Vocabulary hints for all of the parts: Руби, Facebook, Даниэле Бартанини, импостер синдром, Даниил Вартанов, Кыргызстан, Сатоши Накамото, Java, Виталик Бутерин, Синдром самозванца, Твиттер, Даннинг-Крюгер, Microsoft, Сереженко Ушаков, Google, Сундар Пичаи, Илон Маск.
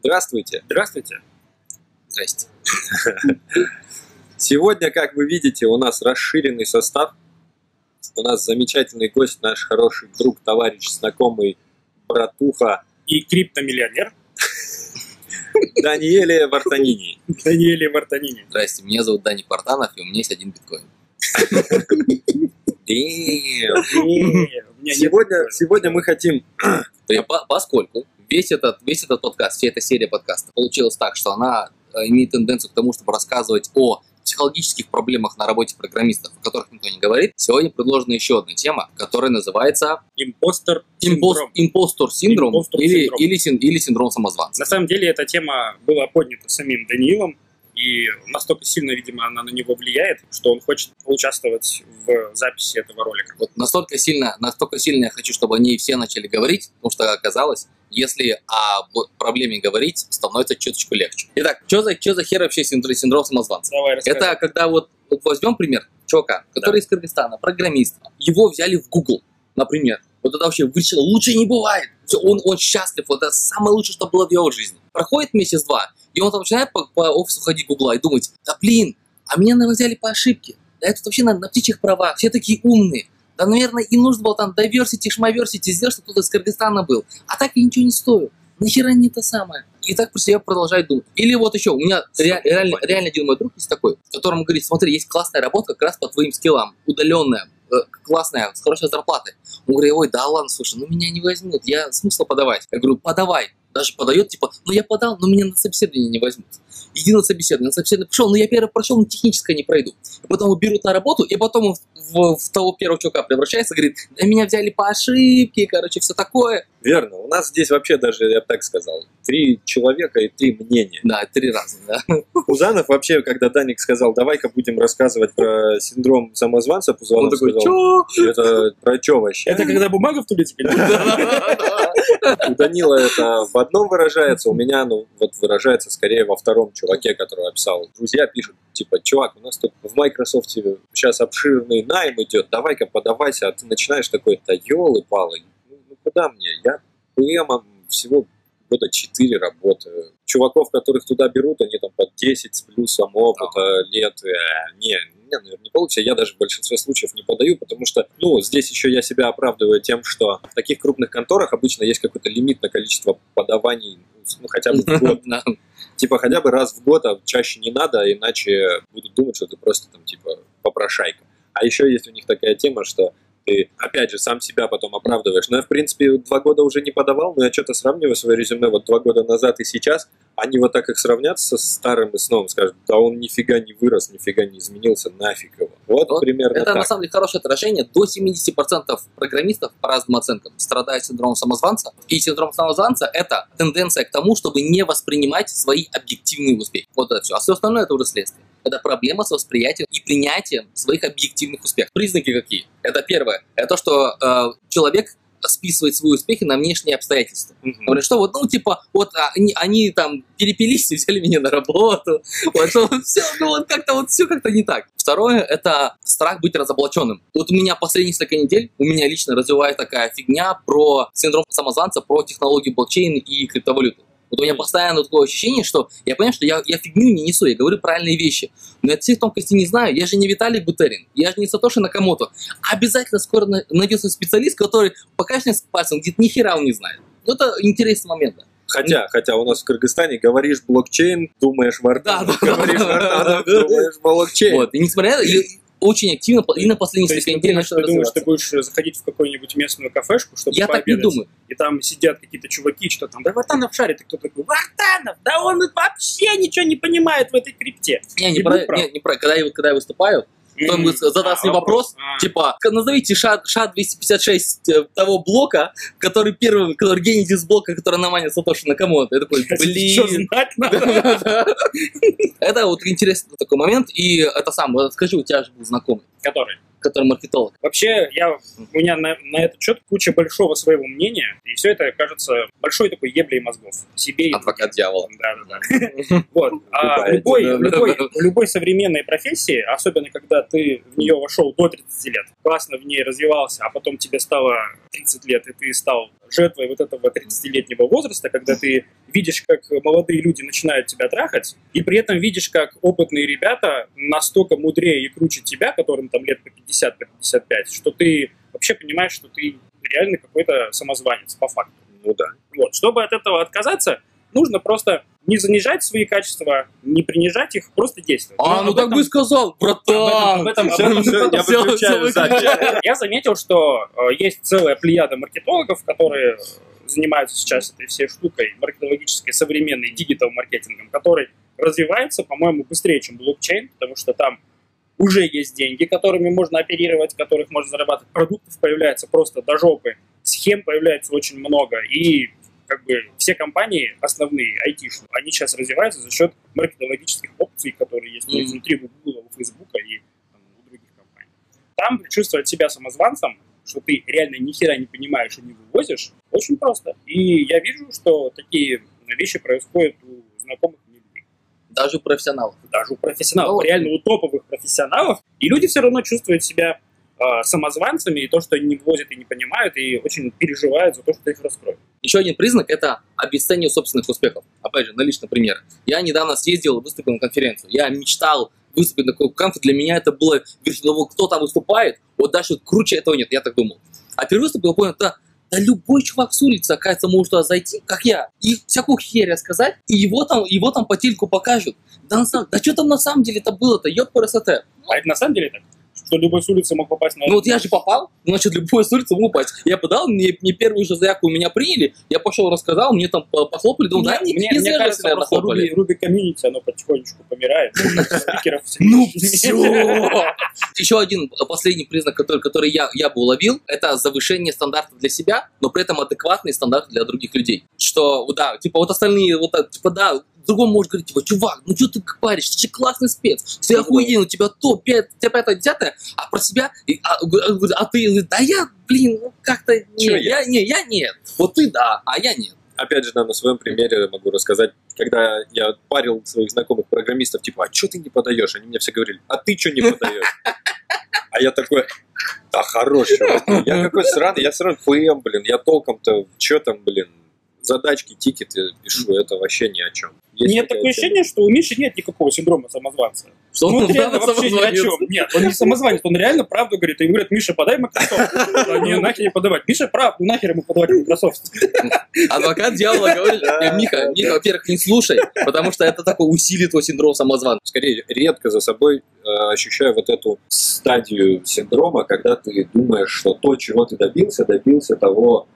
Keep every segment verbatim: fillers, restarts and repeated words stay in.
Здравствуйте. Здравствуйте. Здрасте. Сегодня, как вы видите, у нас расширенный состав. У нас замечательный гость, наш хороший друг, товарищ, знакомый, братуха. И криптомиллионер. Даниэле Бартанини. Даниэле Бартанини. Здрасте, меня зовут Даник Вартанов, и у меня есть один биткоин. Сегодня мы хотим... Поскольку весь этот подкаст, вся эта серия подкастов получилась так, что она имеет тенденцию к тому, чтобы рассказывать о психологических проблемах на работе программистов, о которых никто не говорит, сегодня предложена еще одна тема, которая называется импостер синдром, импостер синдром, импостер или, синдром. Или, син, или синдром самозванца. На самом деле эта тема была поднята самим Даниилом, и настолько сильно, видимо, она на него влияет, что он хочет поучаствовать в записи этого ролика. Вот настолько сильно, настолько сильно я хочу, чтобы они все начали говорить, потому что оказалось, если о проблеме говорить, становится чуточку легче. Итак, что за, за хер вообще синдром, синдром самозванца? Давай, это когда вот, вот возьмем пример чувака, который да. из Кыргызстана, программист. Его взяли в Google, например. Вот это вообще вышло, лучше не бывает. Все, он, он счастлив, вот это самое лучшее, что было в его жизни. Проходит месяц-два, и он там начинает по, по офису ходить Гугла и думать, да блин, а меня взяли по ошибке. Да это вообще на, на птичьих правах, все такие умные. Да, наверное, им нужно было там diversity, шмаверсити сделать, чтобы кто-то из Кыргызстана был. А так я ничего не стою. Нахера не то самое. И так про себя продолжает думать. Или вот еще, у меня ре реально, реально один мой друг есть такой, которому говорит, смотри, есть классная работа как раз по твоим скиллам, удаленная, э, классная, с хорошей зарплатой. Он говорит, ой, да ладно, слушай, ну меня не возьмут, я смысла подавать. Я говорю, подавай. Даже подает, типа, ну я подал, но меня на собеседование не возьмут. Иди на собеседование, на собеседование пошел, но я первый прошел, но техническое не пройду. Потом его берут на работу, и потом он в, в, в того первого чувака превращается, говорит, да меня взяли по ошибке, короче, все такое. Верно, у нас здесь вообще даже, я бы так сказал, три человека и три мнения. Да, три раза, да. Пузанов вообще, когда Даник сказал, давай-ка будем рассказывать про синдром самозванца, Пузанов сказал, чё? Это про чё вообще? Это когда бумага в туалете? У Данила это в одном выражается, у меня, ну, вот выражается скорее во втором чуваке, который описал. Друзья пишут, типа, чувак, у нас тут в Microsoft сейчас обширный найм идет, давай-ка подавайся, а ты начинаешь такой, да ёлы-палы, ну куда мне, я пэ эм-ом всего года четыре работаю. Чуваков, которых туда берут, они там под десять с плюсом опыта а. лет, не, не, наверное, не получится, я даже в большинстве случаев не подаю, потому что, ну, здесь еще я себя оправдываю тем, что в таких крупных конторах обычно есть какой-то лимит на количество подаваний, ну, хотя бы в год, типа, хотя бы раз в год, а чаще не надо, иначе будут думать, что ты просто там, типа, попрошайка. А еще есть у них такая тема, что ты, опять же, сам себя потом оправдываешь. Но я, в принципе, два года уже не подавал, но я что-то сравниваю свое резюме вот два года назад и сейчас. Они вот так их сравнят со старым и с новым, скажут, да он нифига не вырос, нифига не изменился, нафиг его. Вот, вот примерно это так. На самом деле хорошее отражение. До семьдесят процентов программистов, по разным оценкам, страдают синдромом самозванца. И синдром самозванца – это тенденция к тому, чтобы не воспринимать свои объективные успехи. Вот это все. А все остальное – это уже следствие. Это проблема с восприятием и принятием своих объективных успехов. Признаки какие? Это первое. Это то, что э, человек списывает свои успехи на внешние обстоятельства. Mm-hmm. Говорит, что вот, ну, типа, вот они, они там перепились и взяли меня на работу. Вот, что, все, ну, вот как-то вот все как-то не так. Второе, это страх быть разоблаченным. Вот у меня последние несколько недель, у меня лично развивается такая фигня про синдром самозванца, про технологию блокчейн и криптовалюты. Вот у меня постоянно такое ощущение, что я понимаю, что я, я фигню не несу, я говорю правильные вещи. Но я всех тонкостей не знаю, я же не Виталик Бутерин, я же не Сатоши Накамото. Обязательно скоро найдется специалист, который покажет с пальцем, говорит, ни хера он не знает. Ну, это интересный момент, да. Хотя, ну, хотя у нас в Кыргызстане говоришь блокчейн, думаешь Вартанов, говоришь Вартанов, думаешь блокчейн. Вот, и несмотря на это, очень активно, и на последних несколько недель начал развиваться. Ты думаешь, ты будешь заходить в какую-нибудь местную кафешку, чтобы я пообедать? Я так не думаю. И там сидят какие-то чуваки, что там, да Вартанов шарит, и кто-то такой, Вартанов, да он вообще ничего не понимает в этой крипте. Не, не про, не, не про, когда я, когда я выступаю, потом задаст а, мне вопрос, вопрос а. типа, назовите ша двести пятьдесят шесть того блока, который первым, который гений дисблока, который наманит Сатоши Накамото. Я такой, блин. Что знать надо? Это вот интересный такой момент. И это сам, скажи, у тебя же был знакомый. Который? Который маркетолог. Вообще, я, у меня на, на этот счет куча большого своего мнения, и все это кажется большой такой еблей мозгов. Себе адвокат дьявола. Да-да-да. Вот. А любой современной профессии, особенно когда ты в нее вошел до тридцати лет, классно в ней развивался, а потом тебе стало тридцать лет, и ты стал жертвой вот этого тридцатилетнего возраста, когда ты видишь, как молодые люди начинают тебя трахать, и при этом видишь, как опытные ребята настолько мудрее и круче тебя, которым там лет по пятьдесят, по пятьдесят пять, что ты вообще понимаешь, что ты реально какой-то самозванец по факту. Ну да. Вот. Чтобы от этого отказаться, нужно просто не занижать свои качества, не принижать их, просто действовать. А, ну так бы и сказал, братан! Я заметил, что есть целая плеяда маркетологов, которые занимаются сейчас этой всей штукой маркетологической, современной, дигитал-маркетингом, который развивается, по-моему, быстрее, чем блокчейн, потому что там уже есть деньги, которыми можно оперировать, которых можно зарабатывать. Продуктов появляется просто до жопы, схем появляется очень много, и как бы все компании основные, айтишные, они сейчас развиваются за счет маркетологических опций, которые есть mm-hmm. внутри у Google, у Facebook и там, у других компаний. Там чувствовать себя самозванцем, что ты реально ни хера не понимаешь и не вывозишь, очень просто. И я вижу, что такие вещи происходят у знакомых мне людей. Даже у профессионалов? Даже у профессионалов. Ну, реально у топовых профессионалов. И люди все равно чувствуют себя самозванцами, и то, что они не ввозят и не понимают, и очень переживают за то, что их раскроют. Еще один признак – это обесценивание собственных успехов. Опять же, на личном примере. Я недавно съездил и выступил на конференцию. Я мечтал выступить на какую-то конференцию. Для меня это было верх того, кто там выступает. Вот дальше круче этого нет, я так думал. А перевыступил, понял, да, да любой чувак с улицы, оказывается, может туда зайти, как я, и всякую херь рассказать, и его там, его там по телеку покажут. Да, да что там на самом деле-то было-то, ёпрст. А это на самом деле так? Что любой с улицы мог попасть на... Ну вот я же попал, значит, любой с улицы мог попасть. Я подал, мне, мне первую же заявку у меня приняли, я пошел, рассказал, мне там похлопали, думал, да, мне, мне, мне кажется, просто Руби, Руби комьюнити, оно потихонечку помирает. Ну все! Еще один последний признак, который я бы уловил, это завышение стандартов для себя, но при этом адекватные стандарты для других людей. Что, да, типа вот остальные, вот так, типа да... Другому может говорить, типа, чувак, ну что ты паришь, ты же классный спец, ты охуенный, у тебя топ, пять, у тебя пятое, десятое, а про себя, а, а ты, да я, блин, ну как-то, нет, я? Я, не, я нет, вот ты да, а я нет. Опять же, да, на своем примере могу рассказать, когда я парил своих знакомых программистов, типа, а что ты не подаешь? Они мне все говорили, а ты что не подаешь? А я такой, да хорош, я какой сраный, я сразу ФМ, блин, я толком-то, что там, блин, задачки, тикеты пишу, это вообще ни о чем. Есть нет такое ощущение, что у Миши нет никакого синдрома самозванца. Что он реально вообще ни о чем. Нет, он не самозванец, он реально правду говорит. И ему говорят, Миша, подай Microsoft. А не, нахер не подавать. Миша прав, ну нахер ему подавать Microsoft. Адвокат дьявола говорит, Миха, Миха, во-первых, не слушай, потому что это такое усилит твой синдром самозванца. Скорее, редко за собой ощущаю вот эту стадию синдрома, когда ты думаешь, что то, чего ты добился, добился того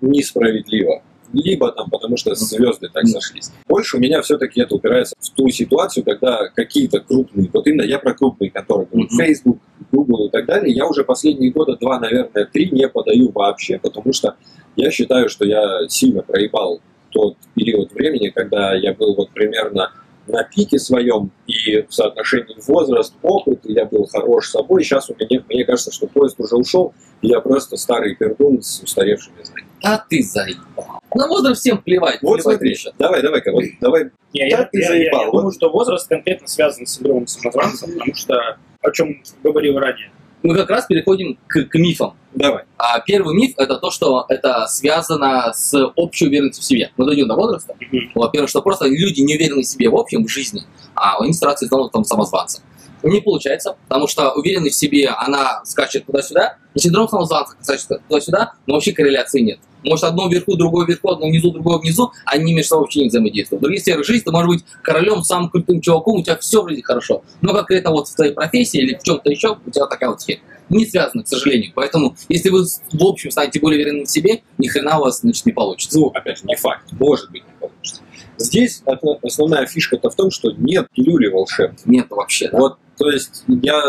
несправедливо. Либо там, потому что звезды так сошлись. Больше у меня все-таки это упирается в ту ситуацию, когда какие-то крупные, вот именно я про крупные конторы, mm-hmm. Facebook, Google и так далее, я уже последние года два, наверное, три не подаю вообще, потому что я считаю, что я сильно проебал тот период времени, когда я был вот примерно на пике своем и в соотношении возраст, опыт, я был хорош собой. Сейчас у меня, мне кажется, что поезд уже ушел, и я просто старый пердун с устаревшими знаниями. А ты заебал. На возраст всем плевать. Вот плевать смотри, еще. давай, давай, вот, давай. Я, да, я, ты я, заебал. Я, я вот. думаю, что возраст конкретно связан с синдромом самозванца, потому что, о чем говорил ранее. Мы как раз переходим к, к мифам. Давай. А первый миф – это то, что это связано с общей уверенностью в себе. Мы дойдем до возраста. Mm-hmm. Во-первых, что просто люди не уверены в себе в общем, в жизни, а они стараются сделать там самозванца. Не получается, потому что уверенность в себе, она скачет туда-сюда, и синдром самозванца скачет туда-сюда, но вообще корреляции нет. Может, одно вверху, другое вверху, одно внизу, другое внизу, они между собой вообще не взаимодействуют. В других сферах жизни ты можешь быть королем, самым крутым чуваком, у тебя все в жизни хорошо. Но конкретно вот в твоей профессии или в чем-то еще у тебя такая вот херь. Не связано, к сожалению. Поэтому, если вы в общем станете более уверенным в себе, ни хрена у вас, значит, не получится. Ну, опять же, не факт. Может быть, не получится. Здесь основная фишка-то в том, что нет пилюли волшебной. Нет вообще, да? Вот, то есть, я,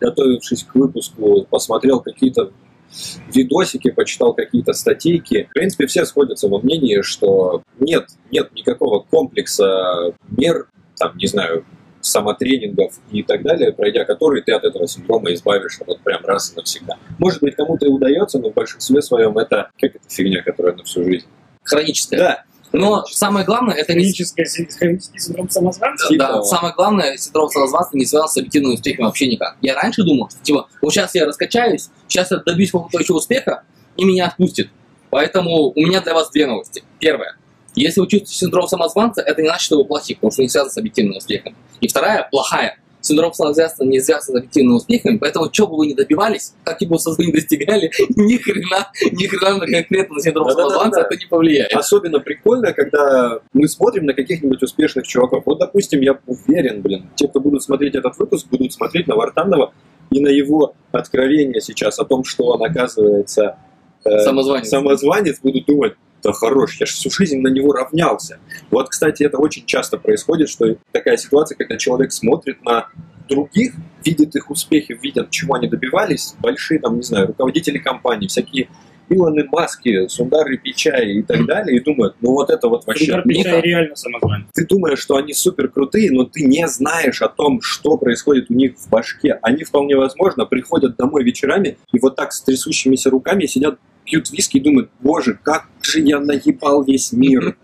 готовившись к выпуску, посмотрел какие-то видосики, почитал какие-то статейки. В принципе, все сходятся во мнении, что нет, нет никакого комплекса мер, там, не знаю, самотренингов и так далее, пройдя которые ты от этого синдрома избавишься вот прям раз и навсегда. Может быть, кому-то и удается, но в большинстве своем это как эта фигня, которая на всю жизнь. Хроническая. Да. Но самое главное, это не... Хронический синдром самозванца? Да, да, самое главное, синдром самозванца не связан с объективным успехом вообще никак. Я раньше думал, что типа, вот сейчас я раскачаюсь, сейчас я добьюсь какого-то еще успеха, и меня отпустит. Поэтому у меня для вас две новости. Первое. Если вы чувствуете синдром самозванца, это не значит, что вы плохие, потому что не связано с объективным успехом. И вторая, плохая. Синдром самозванца не связан с объективным успехом, поэтому, что бы вы ни добивались, как бы вы ни достигали, ни хрена, ни хрена конкретно на синдром самозванца это не повлияет. Особенно прикольно, когда мы смотрим на каких-нибудь успешных чуваков. Вот, допустим, я уверен, блин, те, кто будут смотреть этот выпуск, будут смотреть на Вартанова и на его откровение сейчас о том, что он, оказывается, э, самозванец. самозванец, будут думать, да хорош, я же всю жизнь на него равнялся. Вот, кстати, это очень часто происходит, что такая ситуация, когда человек смотрит на других, видит их успехи, видит, чего они добивались, большие, там, не знаю, руководители компаний, всякие Илоны Маски, Сундары Пичаи и так далее, и думают, ну вот это вот вообще... Сундар Пичаи реально самозванец. Ты думаешь, что они супер крутые, но ты не знаешь о том, что происходит у них в башке. Они, вполне возможно, приходят домой вечерами и вот так с трясущимися руками сидят, пьют виски и думают, боже, как же я наебал весь мир.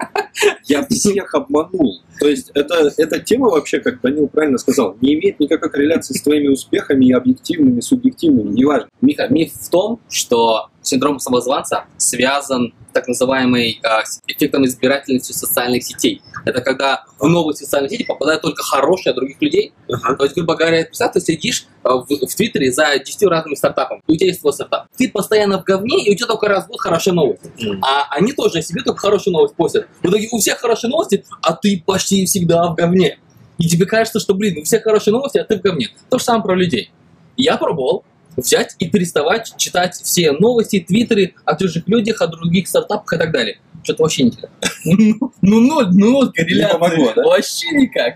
Я всех обманул. То есть это, эта тема вообще, как Данил правильно сказал, не имеет никакой корреляции с твоими успехами, и объективными, и субъективными, неважно. Миха, миф в том, что синдром самозванца связан с так называемой э, эффектом избирательности социальных сетей. Это когда в новые социальные сети попадают только хорошие от других людей. Uh-huh. То есть, грубо говоря, ты сидишь в, в Твиттере за десятью разными стартапами, и у тебя есть твой стартап. Ты постоянно в говне, и у тебя только раз в год хорошая новость. Mm. А они тоже о себе только хорошую новость постят. В итоге у всех хорошие новости, а ты почти всегда в говне. И тебе кажется, что, блин, у всех хорошие новости, а ты в говне. То же самое про людей. Я пробовал взять и переставать читать все новости, твиттеры о чужих людях, о других стартапах и так далее. Что-то вообще никак. Ну, ну, ну, корреляция. Вообще никак.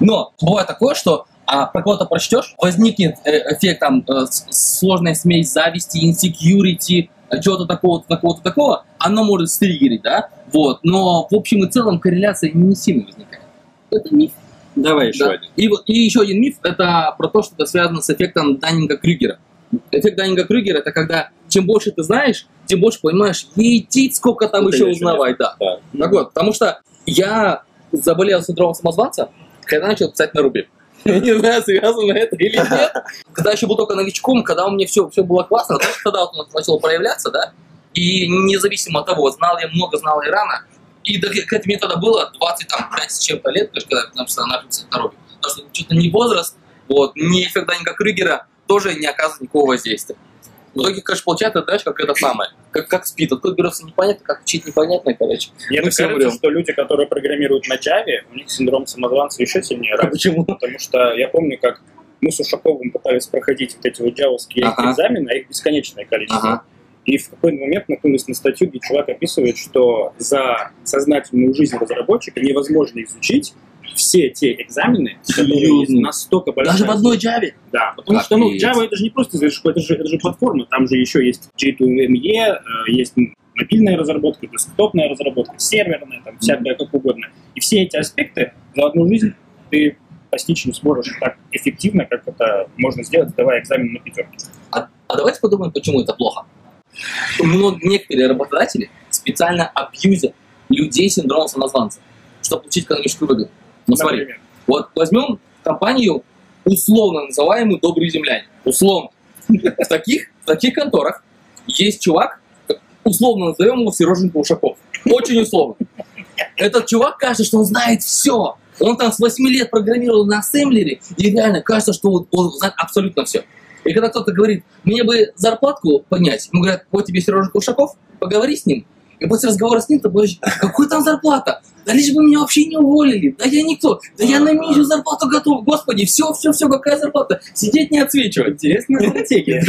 Но бывает такое, что про кого-то прочтешь, возникнет эффект там сложная смесь зависти, инсекьюрити, чего-то такого, такого-то, такого. Оно может стригерить, да? Вот. Но в общем и целом корреляция не сильно возникает. Это миф. Давай еще один. И, и еще один миф, это про то, что это связано с эффектом Даннинга-Крюгера. Эффект Даннинга-Крюгера — это когда чем больше ты знаешь, тем больше понимаешь, етить, сколько там это еще узнавать. Да. Да. Так вот, потому что я заболел синдромом самозванца, когда начал писать на Руби. Не знаю, связано это или нет. Когда еще был только новичком, когда у меня все, все было классно, даже тогда вот он начал проявляться, да, и независимо от того, знал я много, знал я рано, и, кстати, мне тогда было двадцать пять с чем-то лет, когда я написал на Руби. Потому что что-то не возраст, вот, ни эффект Даннинга-Крюгера тоже не оказывает никакого воздействия. В итоге, конечно, получается, знаешь, как это самое, как, как спит, откуда берется непонятно, как учить непонятно, короче. Мне так кажется, что люди, которые программируют на Java, у них синдром самозванца еще сильнее развит. Почему? Потому что я помню, как мы с Ушаковым пытались проходить вот эти вот джавовские ага. экзамены, а их бесконечное количество. Ага. И в какой-то момент наткнулись на статью, где чувак описывает, что за сознательную жизнь разработчика невозможно изучить все те экзамены, которые есть настолько большие. Даже в одной Java? Да, потому как что ну, Java это же не просто язычко, это же, это же платформа, там же еще есть джей ту эм и, есть мобильная разработка, десктопная разработка, серверная, там, всякое как угодно. И все эти аспекты за одну жизнь ты постичь не сможешь так эффективно, как это можно сделать, давая экзамен на пятерки. А, а давайте подумаем, почему это плохо. Много, некоторые работодатели специально абьюзят людей с синдромом самозванца, чтобы получить экономическую выгоду. Ну, смотри, например. Вот возьмем компанию, условно называемую «Добрые земляне». Условно. В таких, в таких конторах есть чувак, условно назовем его Сереженко Ушаков. Очень условно. Этот чувак кажется, что он знает все. Он там с восьми лет программировал на ассемблере, и реально кажется, что он знает абсолютно все. И когда кто-то говорит, мне бы зарплатку поднять, ему говорят, вот тебе Сереженко Ушаков, поговори с ним. И после разговора с ним ты будешь, какой там зарплата? Да лишь бы меня вообще не уволили, да я никто, да я на меньшую зарплату готов, господи, все, все, все, какая зарплата? Сидеть не отсвечивать. Интересная стратегия.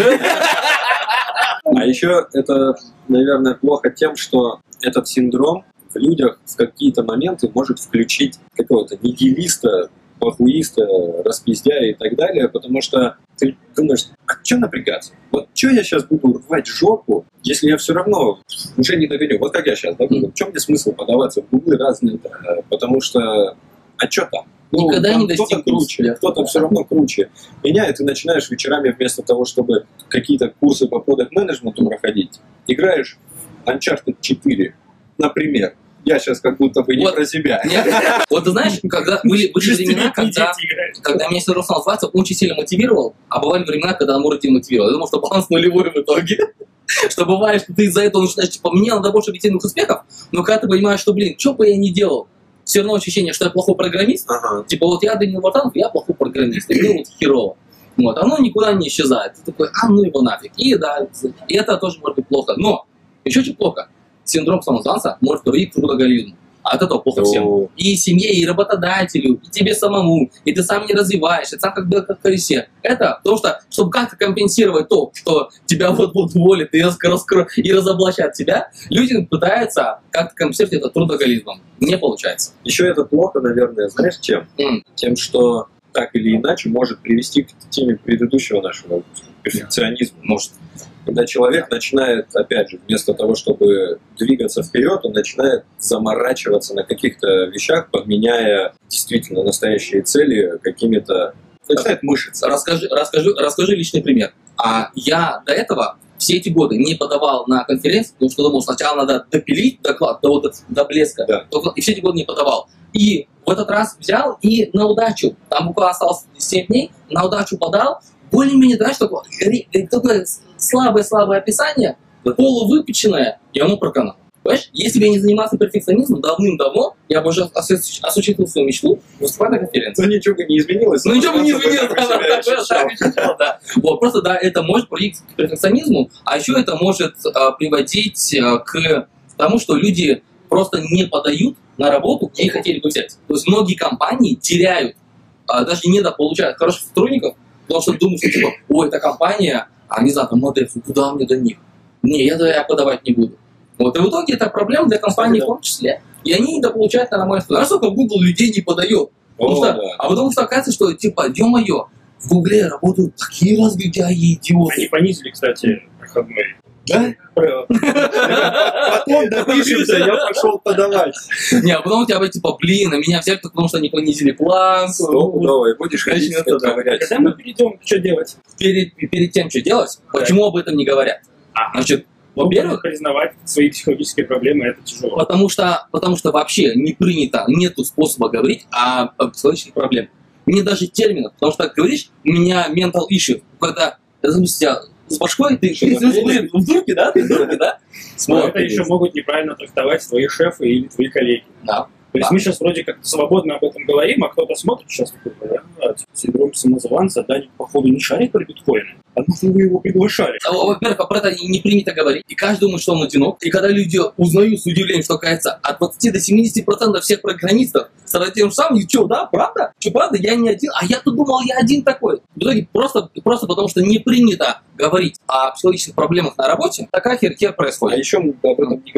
А еще это, наверное, плохо тем, что этот синдром в людях в какие-то моменты может включить какого-то нигилиста, похуиста, распиздяя и так далее, потому что ты думаешь, а что напрягаться? Вот что я сейчас буду рвать жопу, если я все равно уже не доверю? Вот как я сейчас, да? В чем мне смысл подаваться в гуглы разные? Потому что, а что там? Ну, никогда там не кто-то круче, кто-то все равно круче меня, и ты начинаешь вечерами вместо того, чтобы какие-то курсы по продакт-менеджменту проходить, играешь Uncharted четыре, например. Я сейчас как будто бы не вот, про себя. Нет, вот ты знаешь, когда были, были времена, когда, когда меня синдром самозванца очень сильно мотивировал, а бывали времена, когда он вроде мотивировал. Я думал, что баланс нулевой в итоге. Что бывает, что ты из-за этого начинаешь, типа, мне надо больше объективных успехов, но когда ты понимаешь, что, блин, что бы я ни делал, все равно ощущение, что я плохой программист, ага. Типа, вот я Даниил Вартанов, я плохой программист, и мне вот херово. Вот, оно никуда не исчезает. Ты такой, а ну его нафиг. И да, и это тоже может быть плохо. Но, еще очень плохо, синдром самозванца может говорить трудоголизм. А от этого плохо всем. И семье, и работодателю, и тебе самому, и ты сам не развиваешься, ты сам как бы как колесе. Это потому что, чтобы как-то компенсировать то, что тебя вот-вот уволят и, раскро... и разоблачат тебя, люди пытаются как-то компенсировать это трудоголизмом. Не получается. Еще это плохо, наверное, знаешь чем? Mm. Тем, что так или иначе может привести к теме предыдущего нашего выпуска, к перфекционизму. Может. Когда человек начинает, опять же, вместо того, чтобы двигаться вперед, он начинает заморачиваться на каких-то вещах, подменяя действительно настоящие цели какими-то... Начинает мышиться. Расскажи, расскажи, расскажи личный пример. А я до этого все эти годы не подавал на конференции, потому что думал, сначала надо допилить доклад до, до, до блеска, да. И все эти годы не подавал. И в этот раз взял и на удачу, там буквально осталось семь дней, на удачу подал, более-менее, знаешь, такое, такое слабое-слабое описание, полувыпеченное, и оно проканало. Понимаешь, если бы я не занимался перфекционизмом давным-давно, я бы уже осуществил свою мечту выступать на конференции. Ну ничего бы не изменилось. Ну ничего бы не изменилось, да. Просто, да, это может приводить к перфекционизму, а еще это может приводить к тому, что люди просто не подают на работу, где их хотели бы взять. То есть многие компании теряют, даже недополучают хороших сотрудников, потому что думают, что типа, ой, эта компания, а не знаю, там модель, куда мне до них? Не, я, я подавать не буду. Вот, и в итоге это проблема для компании, да, в том числе. И они недополучают нормально. А что Google людей не подает? Потому О, что, да. А потому что оказывается, что типа, ё-моё, в Гугле работают такие разгильдяи идиоты. Они понизили, кстати, проходной. Да? Потом допишемся, я пошел подавать. Не, а потом у тебя, типа, блин, а меня взяли, потому что они понизили планку. Давай, будешь ходить, говорить. Когда мы перейдем, что делать? Перед тем, что делать, почему об этом не говорят? Значит, во-первых, признавать свои психологические проблемы, это тяжело. Потому что, потому что вообще не принято, нету способа говорить о психологических проблемах. Не даже терминов, потому что, как говоришь, у меня mental issue, когда, запустите, с башкой ты еще в дурке, да? Ты в дурке, да? Но это еще могут неправильно трактовать твои шефы или твои коллеги. Да. То есть мы сейчас вроде как свободно об этом говорим, а кто-то смотрит сейчас такой, да, синдром самозванца, да, походу не шарит про биткоины, а ну вы его приглашали. Во-первых, про это не принято говорить, и каждый думает, что он одинок, и когда люди узнают с удивлением, что, кажется, от двадцати до семидесяти процентов всех программистов с тем же самым, что, да, правда? Что, правда, я не один, а я-то думал, я один такой. В итоге просто, просто потому, что не принято говорить о психологических проблемах на работе, такая хер-хер происходит. А еще мы об этом не говорим.